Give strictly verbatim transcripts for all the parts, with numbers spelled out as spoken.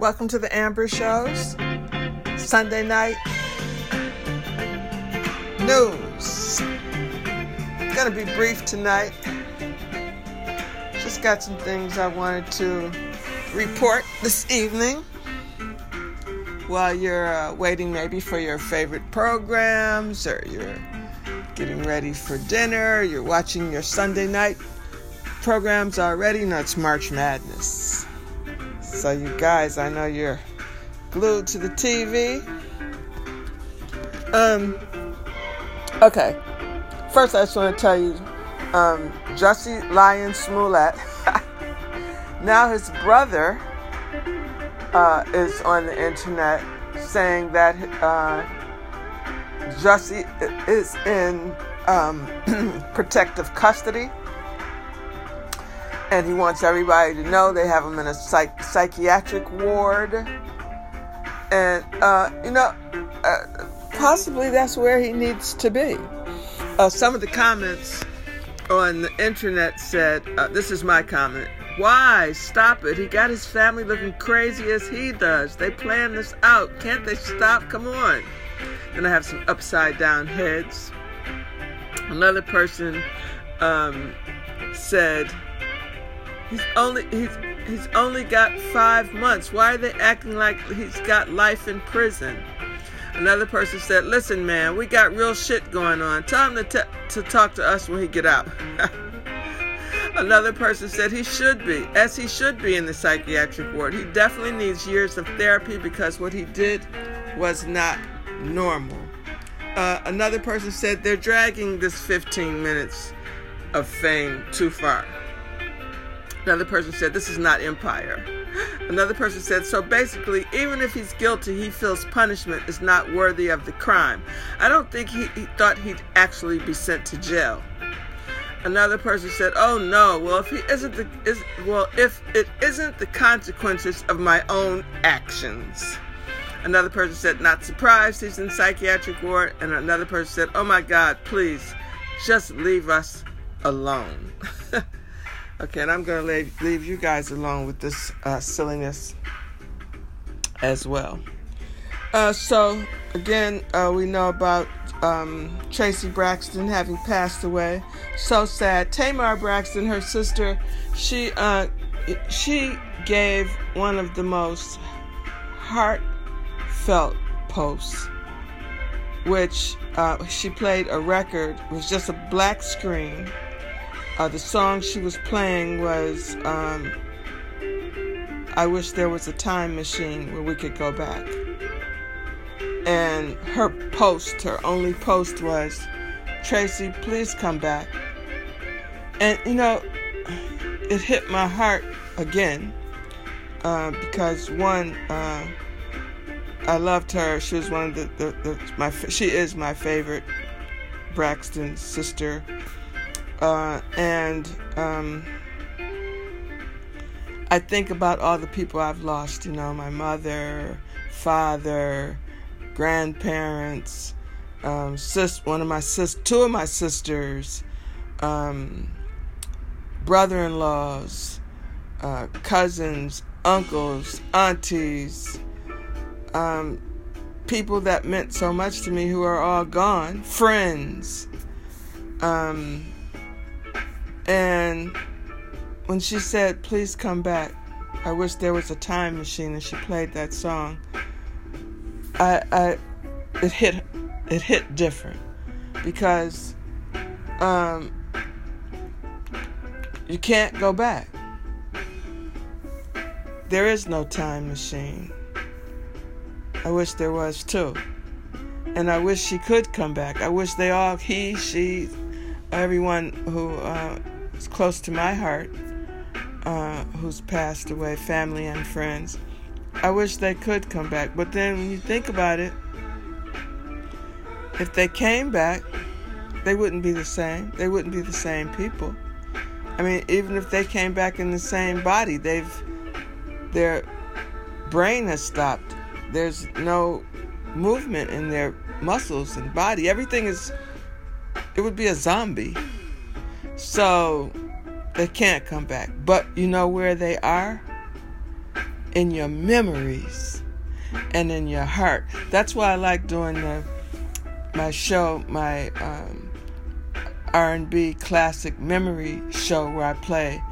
Welcome to the Amber Shows. Sunday night news. It's going to be brief tonight. Just got some things I wanted to report this evening. While you're uh, waiting maybe for your favorite programs, or you're getting ready for dinner, you're watching your Sunday night programs already. No, it's March Madness. So you guys, I know you're glued to the T V. Um. Okay. First, I just want to tell you, um, Jussie Lion Smollett, now his brother Uh, is on the internet saying that uh, Jussie is in um, protective custody, and he wants everybody to know they have him in a psych- psychiatric ward, and uh, you know, uh, possibly that's where he needs to be. Uh, some of the comments on the internet said, uh, this is my comment: "Why? Stop it. He got his family looking crazy as he does. They planned this out. Can't they stop? Come on." Then I have some upside down heads. Another person um, said, he's only he's he's only got five months. Why are they acting like he's got life in prison?" Another person said, "Listen, man, we got real shit going on. Tell him to t- to talk to us when he get out." Another person said he should be, as he should be, in the psychiatric ward. He definitely needs years of therapy because what he did was not normal. Uh, another person said they're dragging this fifteen minutes of fame too far. Another person said this is not Empire. Another person said, so basically, even if he's guilty, he feels punishment is not worthy of the crime. I don't think he, he thought he'd actually be sent to jail. Another person said, "Oh no! Well, if he isn't the is, well, if it isn't the consequences of my own actions." Another person said, "Not surprised he's in psychiatric ward." And another person said, "Oh my God! Please, just leave us alone." Okay, and I'm gonna leave, leave you guys alone with this uh, silliness as well. Uh, so again, uh, we know about Um, Tracy Braxton having passed away. So sad. Tamar Braxton, her sister, she uh, she gave one of the most heartfelt posts, which uh, she played a record. It was just a black screen. Uh, the song she was playing was um, I Wish There Was a Time Machine Where We Could Go Back. And her post, her only post, was, "Tracy, please come back." And, you know, it hit my heart again uh, because, one, uh, I loved her. She was one of the, the, the my she is my favorite Braxton sister. Uh, and um, I think about all the people I've lost, you know, my mother, father, grandparents, um, sis, one of my sis, two of my sisters, um, brother-in-laws, uh, cousins, uncles, aunties, um, people that meant so much to me who are all gone, friends. Um, and when she said, "Please come back, I wish there was a time machine," and she played that song, I, I, it hit, it hit different, because um, you can't go back. There is no time machine. I wish there was too, and I wish she could come back. I wish they all, he, she, everyone who uh, is close to my heart, uh, who's passed away, family and friends, I wish they could come back. But then when you think about it, if they came back, they wouldn't be the same. They wouldn't be the same people. I mean, even if they came back in the same body, they've their brain has stopped. There's no movement in their muscles and body. Everything is, it would be a zombie. So they can't come back. But you know where they are? in your memories and in your heart. That's why I like doing the, my show, my um, R and B classic memory show, where I play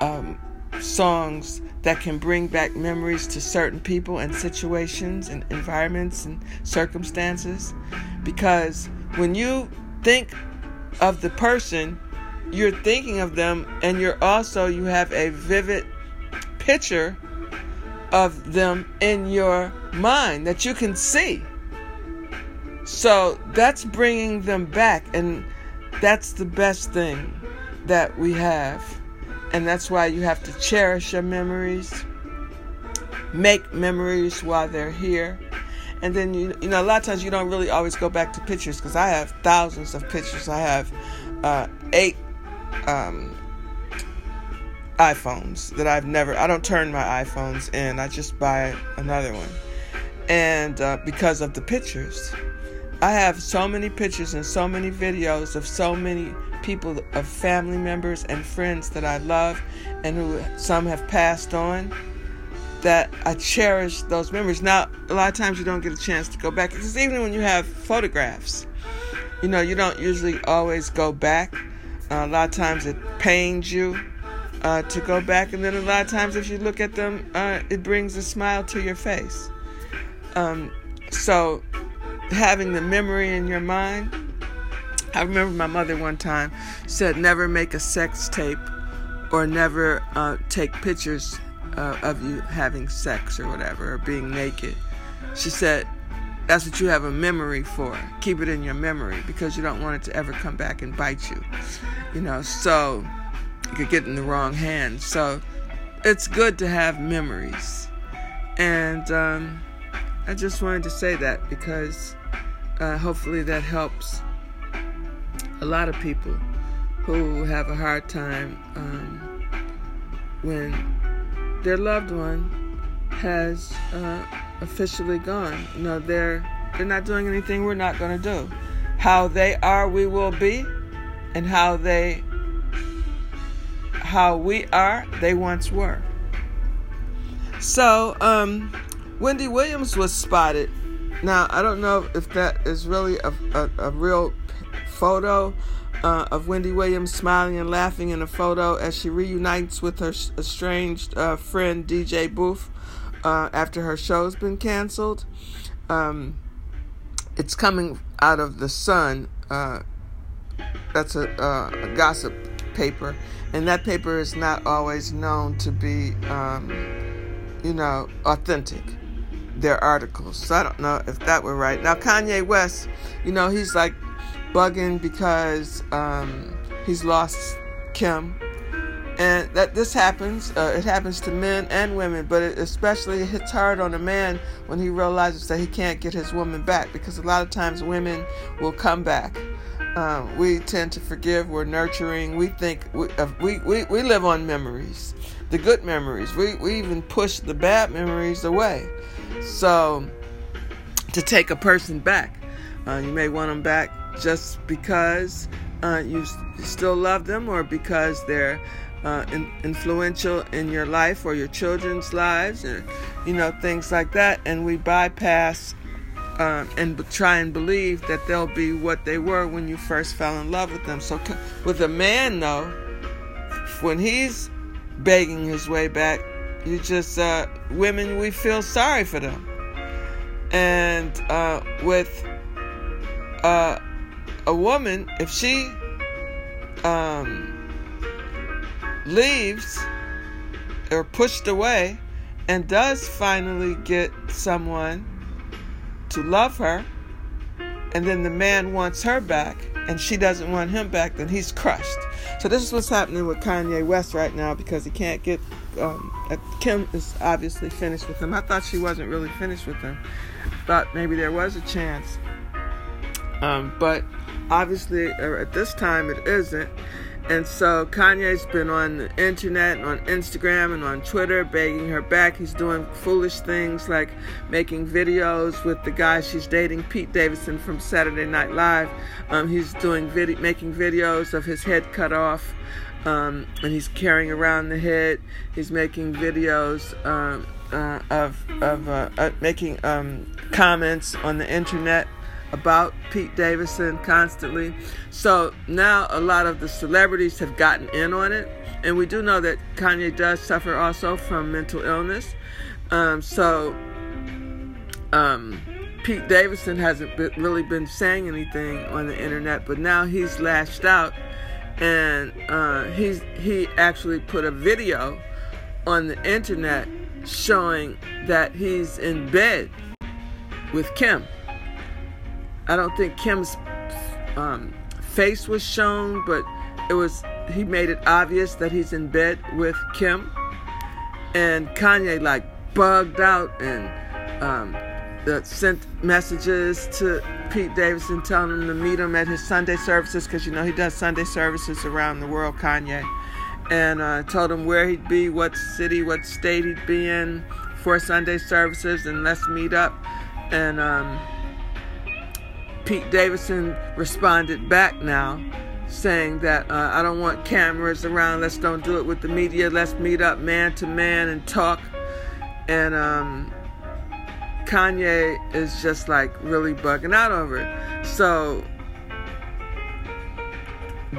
um, songs that can bring back memories to certain people and situations and environments and circumstances. Because when you think of the person, you're thinking of them, and you're also, you have a vivid picture of them in your mind that you can see. So that's bringing them back, and that's the best thing that we have. And that's why you have to cherish your memories, make memories while they're here. And then, you, you know, a lot of times you don't really always go back to pictures, because I have thousands of pictures. I have uh, eight um, iPhones that I've never, I don't turn my iPhones in. I just buy another one. And uh, because of the pictures, I have so many pictures and so many videos of so many people, of family members and friends that I love and who some have passed on, that I cherish those memories. Now, a lot of times you don't get a chance to go back, because even when you have photographs, you know, you don't usually always go back. Uh, a lot of times it pains you uh, to go back, and then a lot of times if you look at them, uh, it brings a smile to your face. Um, so having the memory in your mind. I remember my mother one time said, never make a sex tape or never uh, take pictures Uh, of you having sex or whatever, or being naked. She said, that's what you have a memory for. Keep it in your memory, because you don't want it to ever come back and bite you. You know, so you could get in the wrong hands. So it's good to have memories. And um, I just wanted to say that, because uh, hopefully that helps a lot of people who have a hard time um, when their loved one has uh, officially gone. You know, they're they're not doing anything we're not going to do. How they are, we will be, and how they how we are, they once were. So, um, Wendy Williams was spotted. Now, I don't know if that is really a a, a real photo. Uh, of Wendy Williams smiling and laughing in a photo as she reunites with her estranged uh, friend D J Booth uh, after her show's been canceled. Um, it's coming out of The Sun. Uh, that's a, uh, a gossip paper, and that paper is not always known to be, um, you know, authentic. Their articles. So I don't know if that were right. Now Kanye West, you know, he's like bugging because um, he's lost Kim, and that this happens. Uh, it happens to men and women, but it especially hits hard on a man when he realizes that he can't get his woman back, because a lot of times women will come back. Um, we tend to forgive. We're nurturing. We think we uh, we, we we live on memories, the good memories. We we even push the bad memories away. So to take a person back, uh, you may want them back just because uh, you still love them, or because they're uh, in- influential in your life or your children's lives, and you know, things like that. And we bypass uh, and b- try and believe that they'll be what they were when you first fell in love with them. So c- with a man, though, when he's begging his way back, you just uh, women, we feel sorry for them. And uh, with uh, a woman, if she um, leaves or pushed away and does finally get someone to love her, and then the man wants her back and she doesn't want him back, then he's crushed. So this is what's happening with Kanye West right now, because he can't get um, Kim is obviously finished with him. I thought she wasn't really finished with him. Thought maybe there was a chance. Um, but obviously, at this time, it isn't. And so Kanye's been on the internet and on Instagram and on Twitter begging her back. He's doing foolish things like making videos with the guy she's dating, Pete Davidson from Saturday Night Live. Um, he's doing vid- making videos of his head cut off, um, and he's carrying around the head. He's making videos um, uh, of of uh, uh, making um, comments on the internet about Pete Davidson constantly. So now a lot of the celebrities have gotten in on it, and we do know that Kanye does suffer also from mental illness. Um, so um, Pete Davidson hasn't been, really been saying anything on the internet, but now he's lashed out, and uh, he's he actually put a video on the internet showing that he's in bed with Kim. I don't think Kim's um, face was shown, but it was he made it obvious that he's in bed with Kim, and Kanye like bugged out and um, uh, sent messages to Pete Davidson telling him to meet him at his Sunday services, because you know he does Sunday services around the world, Kanye, and uh, told him where he'd be, what city, what state he'd be in for Sunday services, and let's meet up. And um, Pete Davidson responded back now, saying that uh, I don't want cameras around. Let's don't do it with the media. Let's meet up man to man and talk. And um, Kanye is just like really bugging out over it. So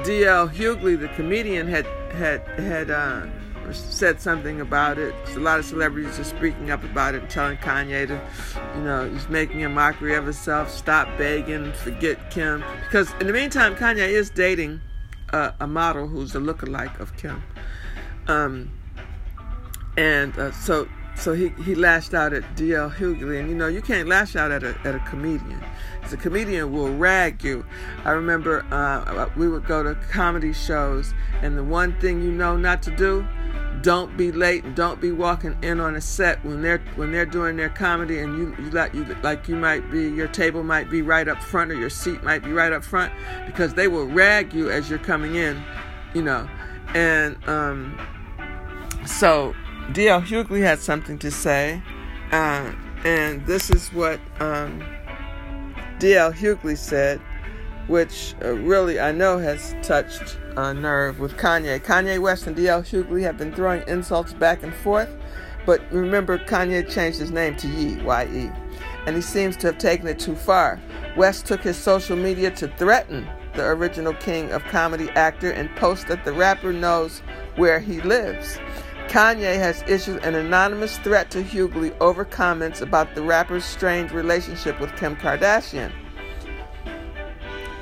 D L. Hughley, the comedian, had had had uh, said something about it. A lot of celebrities are speaking up about it and telling Kanye to, you know, he's making a mockery of himself, stop begging, forget Kim. Because in the meantime, Kanye is dating a, a model who's a lookalike of Kim. Um, and uh, so so he, he lashed out at D L. Hughley. And, you know, you can't lash out at a, at a comedian. Because a comedian will rag you. I remember uh, we would go to comedy shows, and the one thing you know not to do, don't be late and don't be walking in on a set when they're when they're doing their comedy, and you, you like you like you might be your table might be right up front or your seat might be right up front, because they will rag you as you're coming in, you know. And um, so D L. Hughley had something to say, uh, and this is what um, D L. Hughley said, which uh, really I know has touched a nerve with Kanye. Kanye West and D L. Hughley have been throwing insults back and forth, but remember Kanye changed his name to Ye, Y E, and he seems to have taken it too far. West took his social media to threaten the original king of comedy actor and post that the rapper knows where he lives. Kanye has issued an anonymous threat to Hughley over comments about the rapper's strained relationship with Kim Kardashian.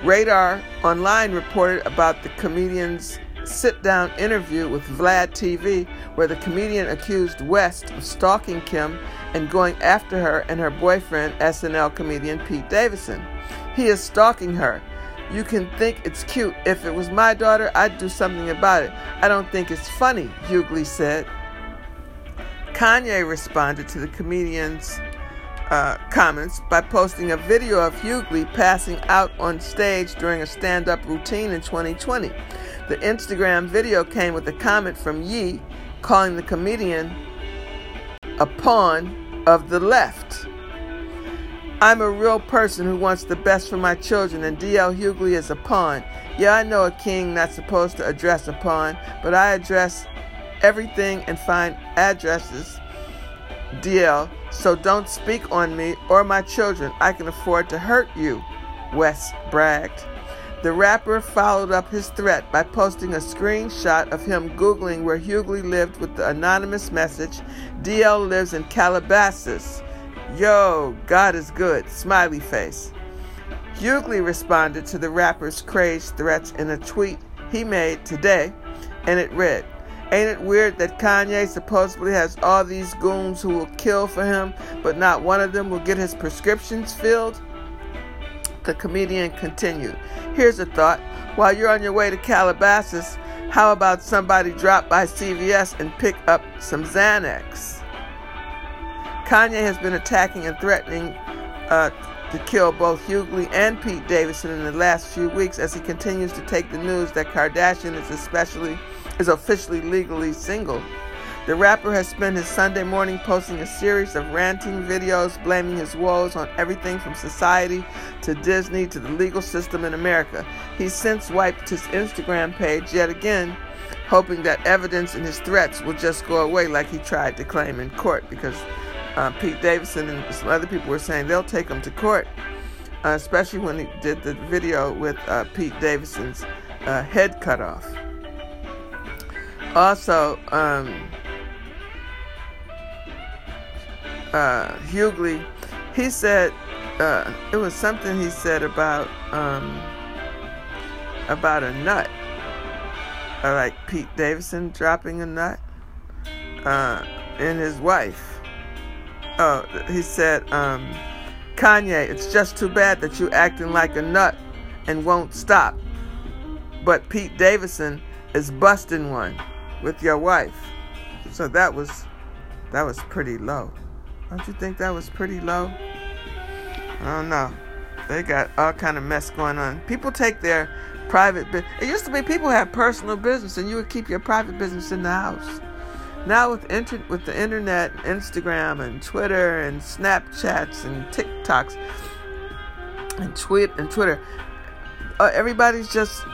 Radar Online reported about the comedian's sit-down interview with Vlad T V, where the comedian accused West of stalking Kim and going after her and her boyfriend, S N L comedian Pete Davidson. He is stalking her. You can think it's cute. If it was my daughter, I'd do something about it. I don't think it's funny, Hughley said. Kanye responded to the comedian's Uh, comments by posting a video of Hughley passing out on stage during a stand-up routine in twenty twenty. The Instagram video came with a comment from Ye calling the comedian a pawn of the left. I'm a real person who wants the best for my children, and D L. Hughley is a pawn. Yeah, I know a king not supposed to address a pawn, but I address everything and find addresses, D L, so don't speak on me or my children. I can afford to hurt you, West bragged. The rapper followed up his threat by posting a screenshot of him Googling where Hughley lived with the anonymous message, D L lives in Calabasas. Yo, God is good, smiley face. Hughley responded to the rapper's crazed threats in a tweet he made today, and it read, ain't it weird that Kanye supposedly has all these goons who will kill for him, but not one of them will get his prescriptions filled? The comedian continued. Here's a thought. While you're on your way to Calabasas, how about somebody drop by C V S and pick up some Xanax? Kanye has been attacking and threatening uh, to kill both Hughley and Pete Davidson in the last few weeks as he continues to take the news that Kardashian is especially... is officially legally single. The rapper has spent his Sunday morning posting a series of ranting videos blaming his woes on everything from society to Disney to the legal system in America. He's since wiped his Instagram page yet again, hoping that evidence in his threats will just go away like he tried to claim in court, because uh, Pete Davidson and some other people were saying they'll take him to court, uh, especially when he did the video with uh, Pete Davidson's uh, head cut off. Also, um, uh, Hughley, he said, uh, it was something he said about, um, about a nut. Uh, like Pete Davidson dropping a nut uh, and his wife. Oh, he said, um, Kanye, it's just too bad that you acting like a nut and won't stop. But Pete Davidson is busting one with your wife. So that was, that was pretty low. Don't you think that was pretty low? I don't know. They got all kind of mess going on. People take their private business. It used to be people had personal business and you would keep your private business in the house. Now with inter- with the internet, Instagram and Twitter and Snapchats and TikToks and tweet and Twitter, uh, everybody's just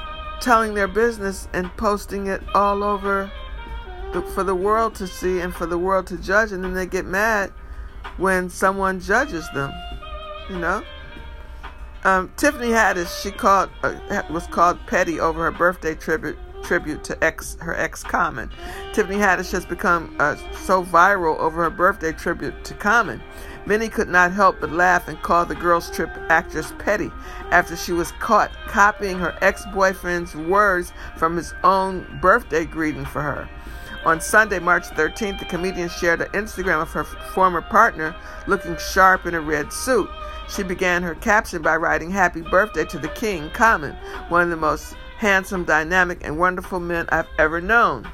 telling their business and posting it all over the, for the world to see and for the world to judge, and then they get mad when someone judges them, you know? Um, Tiffany Haddish, she called uh, was called petty over her birthday tribute tribute to ex her ex Common. Tiffany Haddish has become uh, so viral over her birthday tribute to Common. Many could not help but laugh and call the girls' trip actress petty after she was caught copying her ex-boyfriend's words from his own birthday greeting for her. On Sunday, March thirteenth, the comedian shared an Instagram of her f- former partner looking sharp in a red suit. She began her caption by writing, "Happy birthday to the king, Common, one of the most handsome, dynamic, and wonderful men I've ever known.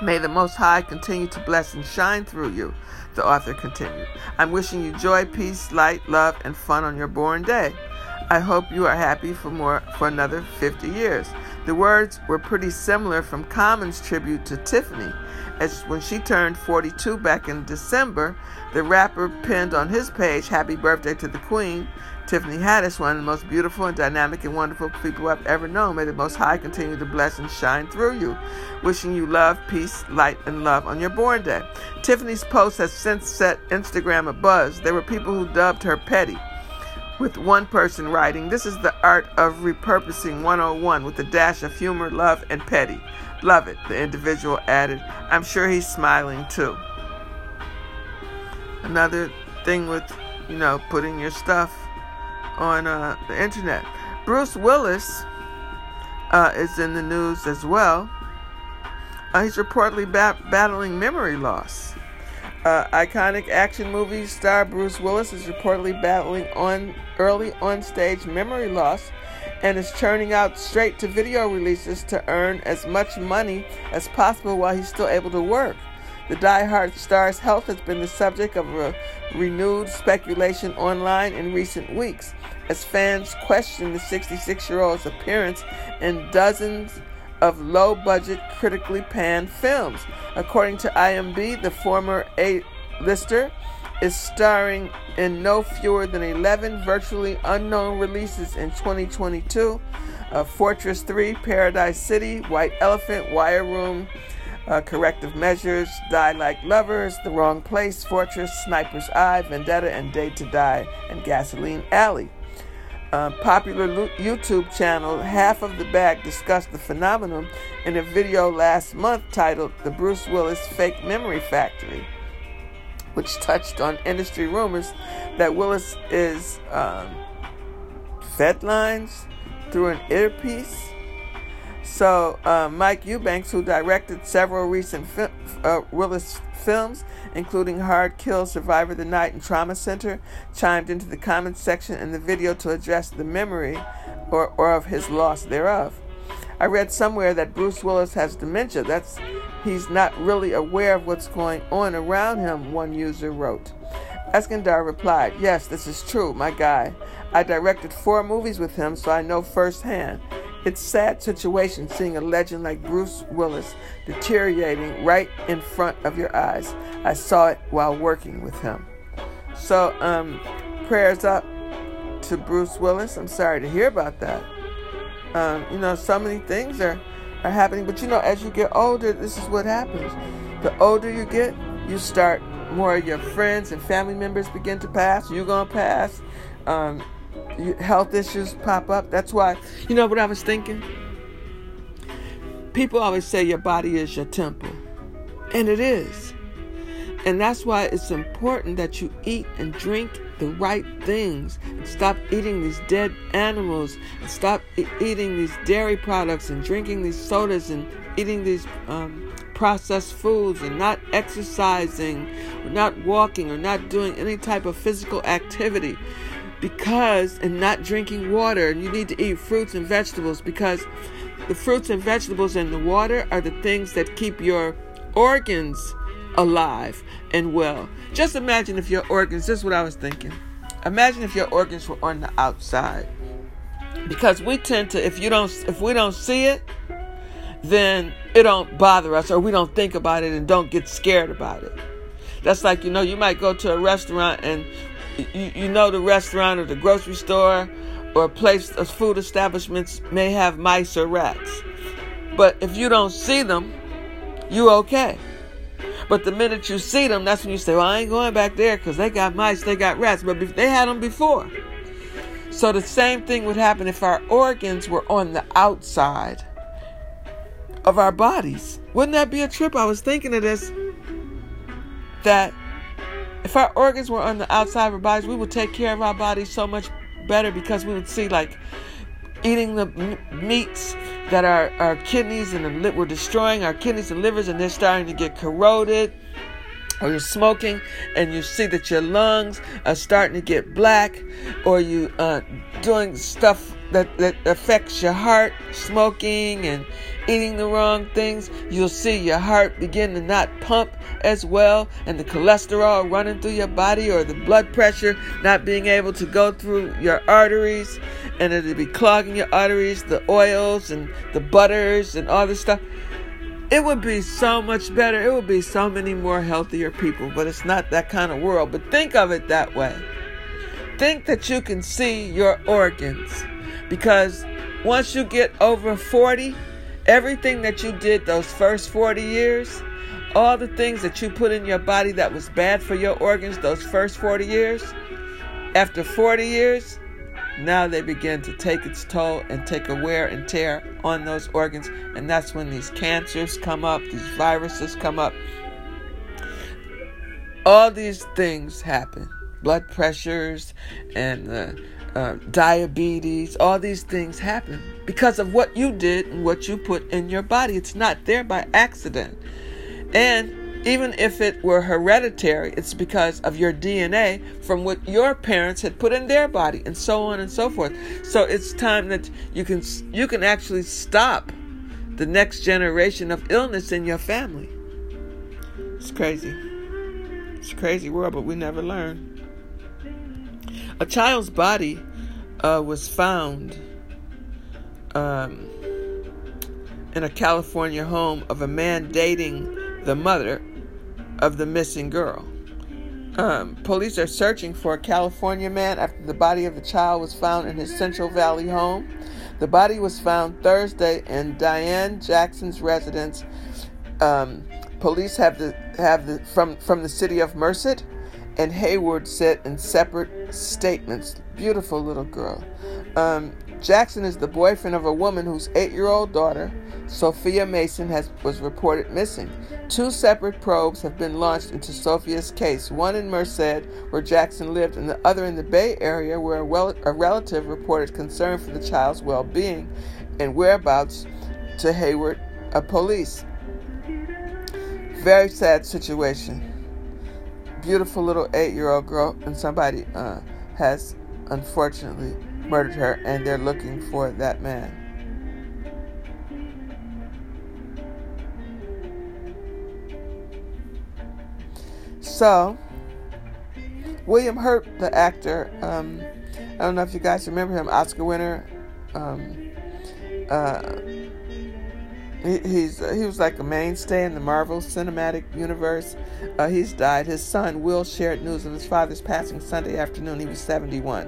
May the Most High continue to bless and shine through you," the author continued. "I'm wishing you joy, peace, light, love, and fun on your born day. I hope you are happy for more for another fifty years. The words were pretty similar from Common's tribute to Tiffany. As when she turned forty-two back in December, the rapper pinned on his page, "Happy birthday to the queen, Tiffany Haddish, one of the most beautiful and dynamic and wonderful people I've ever known. May the Most High continue to bless and shine through you. Wishing you love, peace, light, and love on your born day." Tiffany's post has since set Instagram abuzz. There were people who dubbed her petty, with one person writing, "This is the art of repurposing one oh one with a dash of humor, love, and petty. Love it," the individual added. "I'm sure he's smiling too." Another thing with, you know, putting your stuff on uh, the internet. Bruce Willis uh, is in the news as well. Uh, he's reportedly ba- battling memory loss. Uh, iconic action movie star Bruce Willis is reportedly battling on early on-stage memory loss and is churning out straight-to-video releases to earn as much money as possible while he's still able to work. The die-hard star's health has been the subject of a renewed speculation online in recent weeks as fans question the sixty-six-year-old's appearance in dozens of low-budget, critically panned films. According to IMDb, the former A-lister is starring in no fewer than eleven virtually unknown releases in twenty twenty-two. Uh, Fortress three, Paradise City, White Elephant, Wire Room, uh, Corrective Measures, Die Like Lovers, The Wrong Place, Fortress, Sniper's Eye, Vendetta, and Day to Die, and Gasoline Alley. Uh, popular lo- YouTube channel Half of the Bag discussed the phenomenon in a video last month titled "The Bruce Willis Fake Memory Factory," which touched on industry rumors that Willis is um, fed lines through an earpiece. So uh, Mike Eubanks, who directed several recent fi- uh, Willis films, including Hard Kill, Survivor the Night, and Trauma Center, chimed into the comments section in the video to address the memory or, or of his loss thereof. "I read somewhere that Bruce Willis has dementia. That's he's not really aware of what's going on around him," one user wrote. Eskandar replied, "Yes, this is true, my guy. I directed four movies with him, so I know firsthand. It's sad situation seeing a legend like Bruce Willis deteriorating right in front of your eyes. I saw it while working with him. So, um, prayers up to Bruce Willis. I'm sorry to hear about that. Um, you know, so many things are, are happening. But, you know, as you get older, this is what happens. The older you get, you start, more of your friends and family members begin to pass. You're going to pass. Um, health issues pop up. That's why, you know what I was thinking? People always say your body is your temple. And it is. And that's why it's important that you eat and drink the right things. Stop eating these dead animals. Stop e- eating these dairy products and drinking these sodas and eating these um, processed foods and not exercising, or not walking, or not doing any type of physical activity. Because, and not drinking water, and you need to eat fruits and vegetables, because the fruits and vegetables and the water are the things that keep your organs alive and well. Just imagine if your organs, this is what I was thinking, imagine if your organs were on the outside. Because we tend to, if you don't, if we don't see it, then it don't bother us, or we don't think about it and don't get scared about it. That's like, you know, you might go to a restaurant and You, you know the restaurant or the grocery store or a place, a food establishments may have mice or rats. But if you don't see them, you okay. But the minute you see them, that's when you say, well, I ain't going back there because they got mice, they got rats. But they had them before. So the same thing would happen if our organs were on the outside of our bodies. Wouldn't that be a trip? I was thinking of this, that if our organs were on the outside of our bodies, we would take care of our bodies so much better, because we would see, like, eating the m- meats that our, our kidneys and the li- we're destroying our kidneys and livers, and they're starting to get corroded, or you're smoking and you see that your lungs are starting to get black, or you uh, doing stuff that, that affects your heart, smoking and eating the wrong things, you'll see your heart begin to not pump as well, and the cholesterol running through your body, or the blood pressure not being able to go through your arteries, and it'll be clogging your arteries, the oils and the butters and all this stuff. It would be so much better. It would be so many more healthier people, but it's not that kind of world. But think of it that way. Think that you can see your organs, because once you get over forty, everything that you did those first forty years, all the things that you put in your body that was bad for your organs those first forty years, after forty years, now they begin to take its toll and take a wear and tear on those organs. And that's when these cancers come up, these viruses come up. All these things happen. Blood pressures and uh, uh, diabetes, all these things happen because of what you did and what you put in your body. It's not there by accident. And even if it were hereditary, it's because of your D N A from what your parents had put in their body, and so on and so forth. So it's time that you can you can actually stop the next generation of illness in your family. It's crazy. It's a crazy world, but we never learn. A child's body uh, was found um, in a California home of a man dating the mother of the missing girl. Um, police are searching for a California man after the body of the child was found in his Central Valley home. The body was found Thursday in Diane Jackson's residence. Um, police have the have the from from the city of Merced and Hayward said in separate statements. Beautiful little girl. Um, Jackson is the boyfriend of a woman whose eight-year-old daughter, Sophia Mason, has, was reported missing. Two separate probes have been launched into Sophia's case, one in Merced, where Jackson lived, and the other in the Bay Area, where a, rel- a relative reported concern for the child's well-being and whereabouts to Hayward uh, police. Very sad situation. Beautiful little eight-year-old girl, and somebody uh, has, unfortunately, murdered her, and they're looking for that man. So, William Hurt, the actor, um, I don't know if you guys remember him, Oscar winner, um, uh, he, he's uh, he was like a mainstay in the Marvel Cinematic Universe. Uh, he's died. His son Will shared news of his father's passing Sunday afternoon. He was seventy-one.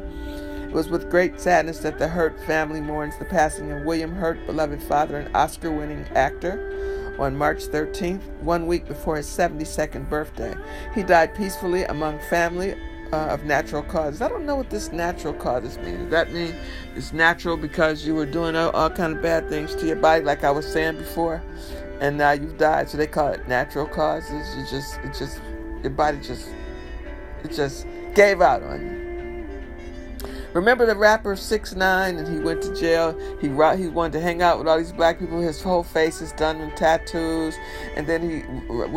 It was with great sadness that the Hurt family mourns the passing of William Hurt, beloved father and Oscar-winning actor, on March thirteenth, one week before his seventy-second birthday. He died peacefully among family uh, of natural causes. I don't know what this natural causes means. Does that mean it's natural because you were doing all, all kind of bad things to your body, like I was saying before, and now you've died? So they call it natural causes. You just, it just, your body just, it just gave out on you. Remember the rapper six nine, and he went to jail. He he wanted to hang out with all these black people. His whole face is done in tattoos. And then he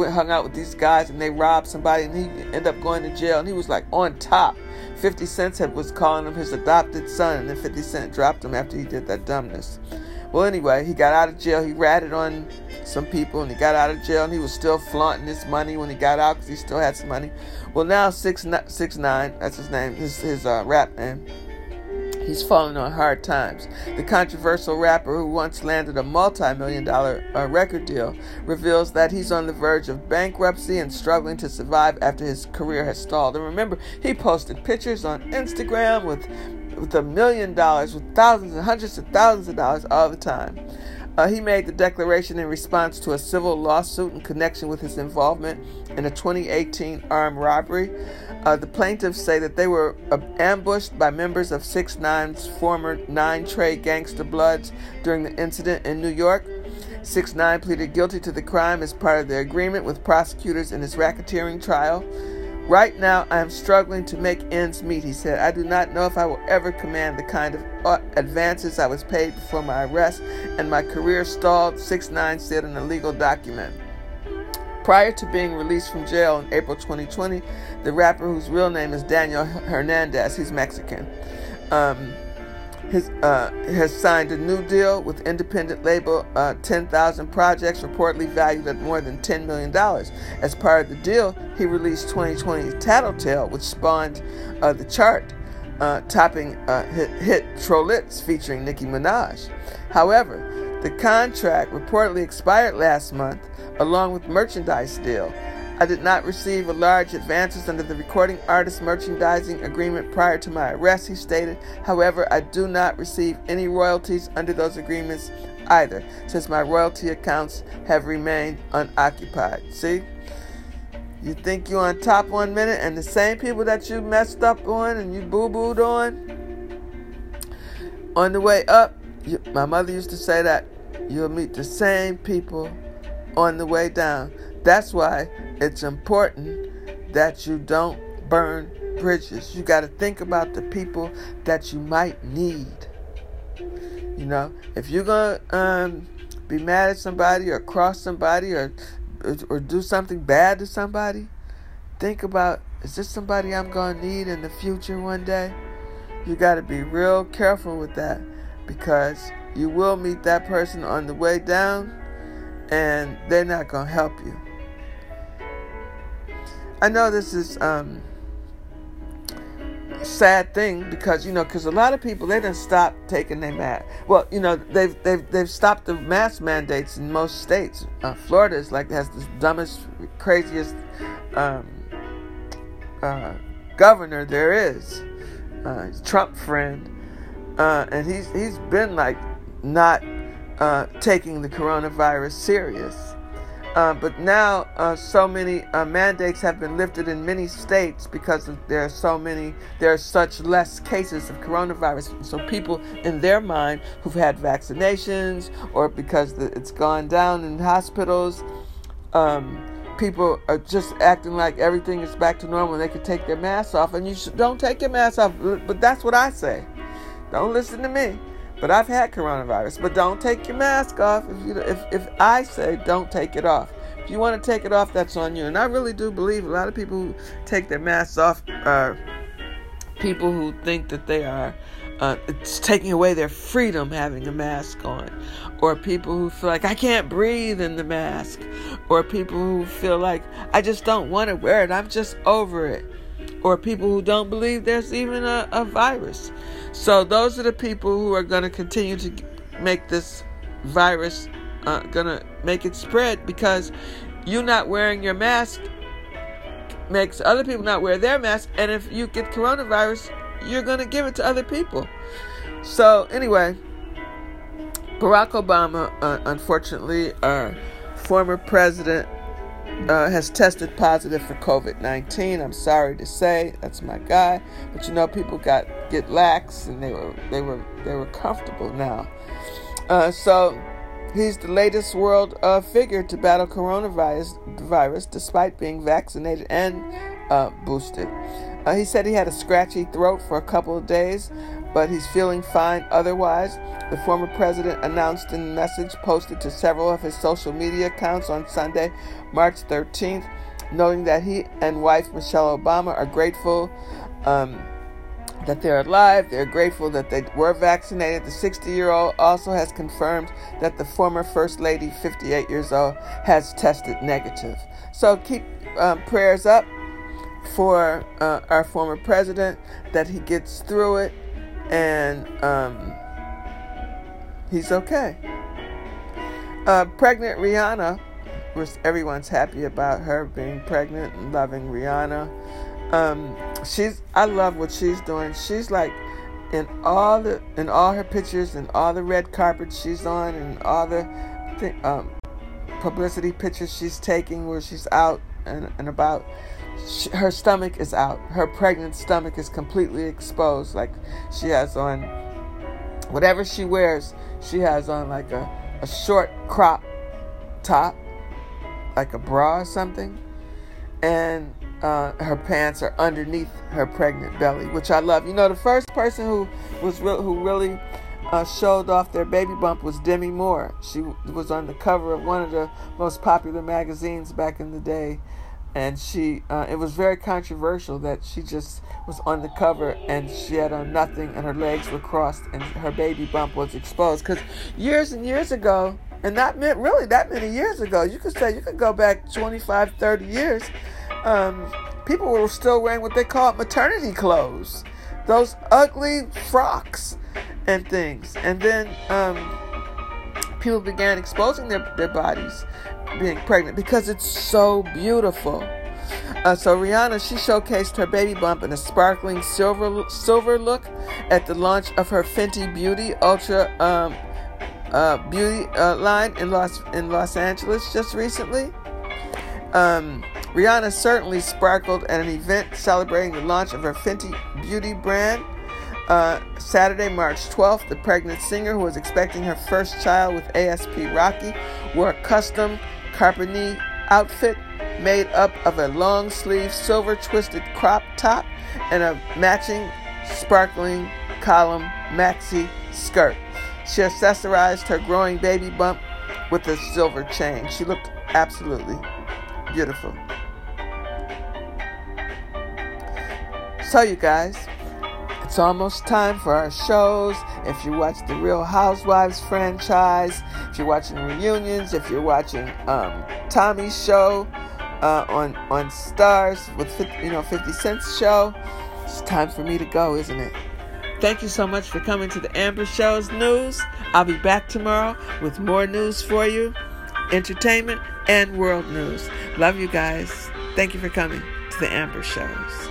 hung out with these guys, and they robbed somebody, and he ended up going to jail. And he was like on top. fifty Cent had, was calling him his adopted son, and then fifty Cent dropped him after he did that dumbness. Well, anyway, he got out of jail. He ratted on some people, and he got out of jail, and he was still flaunting his money when he got out because he still had some money. Well, now six nine, that's his name, his, his uh, rap name. He's fallen on hard times. The controversial rapper who once landed a multi-million dollar uh, record deal reveals that he's on the verge of bankruptcy and struggling to survive after his career has stalled. And remember, he posted pictures on Instagram with with a million dollars, with thousands and hundreds of thousands of dollars all the time. Uh, he made the declaration in response to a civil lawsuit in connection with his involvement in a twenty eighteen armed robbery. Uh, the plaintiffs say that they were uh, ambushed by members of six nine's former Nine Trey Gangsta Bloods during the incident in New York. six nine pleaded guilty to the crime as part of their agreement with prosecutors in his racketeering trial. Right now, I am struggling to make ends meet, he said. I do not know if I will ever command the kind of advances I was paid before my arrest, and my career stalled, six nine said in a legal document. Prior to being released from jail in April twenty twenty, the rapper, whose real name is Daniel Hernandez, he's Mexican, um, His, uh, has signed a new deal with independent label uh, ten thousand projects, reportedly valued at more than ten million dollars. As part of the deal, he released twenty twenty's Tattletale, which spawned uh, the chart, uh, topping uh, hit, hit Trollitz featuring Nicki Minaj. However, the contract reportedly expired last month, along with merchandise deal. I did not receive a large advances under the recording artist merchandising agreement prior to my arrest, he stated. However, I do not receive any royalties under those agreements either, since my royalty accounts have remained unoccupied. See? You think you're on top one minute, and the same people that you messed up on and you boo-booed on, on the way up, you, my mother used to say that, you'll meet the same people on the way down. That's why it's important that you don't burn bridges. You got to think about the people that you might need. You know, if you're going to um, be mad at somebody or cross somebody or, or or do something bad to somebody, think about, is this somebody I'm going to need in the future one day? You got to be real careful with that, because you will meet that person on the way down and they're not going to help you. I know this is um, a sad thing because, you know, because a lot of people, they done stopped taking their mask. Well, you know, they've, they've, they've stopped the mask mandates in most states. Uh, Florida is like, has the dumbest, craziest um, uh, governor there is. Uh, he's Trump friend. Uh, and he's he's been like not uh, taking the coronavirus serious. Uh, but now uh, so many uh, mandates have been lifted in many states because of, there are so many, there are such less cases of coronavirus. So people in their mind who've had vaccinations or because the, it's gone down in hospitals, um, people are just acting like everything is back to normal. They could take their masks off, and you should, don't take your mask off. But that's what I say. Don't listen to me. But I've had coronavirus. But don't take your mask off. If, you, if if I say don't take it off, if you want to take it off, that's on you. And I really do believe a lot of people who take their masks off are people who think that they are uh, it's taking away their freedom having a mask on, or people who feel like I can't breathe in the mask, or people who feel like I just don't want to wear it. I'm just over it. Or people who don't believe there's even a, a virus. So those are the people who are going to continue to make this virus uh, gonna make it spread, because you not wearing your mask makes other people not wear their mask, and if you get coronavirus, you're gonna give it to other people. So anyway, Barack Obama, uh, unfortunately, our former president, uh, has tested positive for covid nineteen. I'm sorry to say, that's my guy, but you know, people got get lax, and they were they were they were comfortable now. Uh, so he's the latest world uh, figure to battle coronavirus virus, despite being vaccinated and uh, boosted. Uh, he said he had a scratchy throat for a couple of days, but he's feeling fine otherwise. The former president announced in a message posted to several of his social media accounts on Sunday, March thirteenth, noting that he and wife Michelle Obama are grateful um, that they're alive. They're grateful that they were vaccinated. The sixty-year-old also has confirmed that the former First Lady, fifty-eight years old, has tested negative. So keep um, prayers up for uh, our former president, that he gets through it, and um, he's okay. Uh, pregnant Rihanna, everyone's happy about her being pregnant and loving Rihanna. Um, she's, I love what she's doing. She's like in all the in all her pictures and all the red carpets she's on, and all the th- um, publicity pictures she's taking where she's out and, and about. Her stomach is out. Her pregnant stomach is completely exposed. Like, she has on whatever she wears. She has on like a, a short crop top, like a bra or something, and uh, her pants are underneath her pregnant belly, which I love. You know, the first person who was real, who really uh, showed off their baby bump was Demi Moore. She was on the cover of one of the most popular magazines back in the day. And she, uh, it was very controversial that she just was on the cover and she had on nothing and her legs were crossed and her baby bump was exposed. Because years and years ago, and not really that many years ago, you could say you could go back twenty-five, thirty years, um, people were still wearing what they call maternity clothes, those ugly frocks and things. And then um, people began exposing their, their bodies, being pregnant, because it's so beautiful. Uh, so Rihanna, she showcased her baby bump in a sparkling silver silver look at the launch of her Fenty Beauty Ultra um, uh, Beauty uh, line in Los in Los Angeles just recently. Um, Rihanna certainly sparkled at an event celebrating the launch of her Fenty Beauty brand. Uh, Saturday, March twelfth, the pregnant singer, who was expecting her first child with A S P Rocky, wore a custom Carpini outfit made up of a long sleeve silver twisted crop top and a matching sparkling column maxi skirt. She accessorized her growing baby bump with a silver chain. She looked absolutely beautiful. So you guys, it's almost time for our shows. If you watch the Real Housewives franchise, if you're watching Reunions, if you're watching um, Tommy's show uh, on on Stars with you know fifty Cent's show, it's time for me to go, isn't it? Thank you so much for coming to the Amber Show's news. I'll be back tomorrow with more news for you, entertainment and world news. Love you guys. Thank you for coming to the Amber Shows.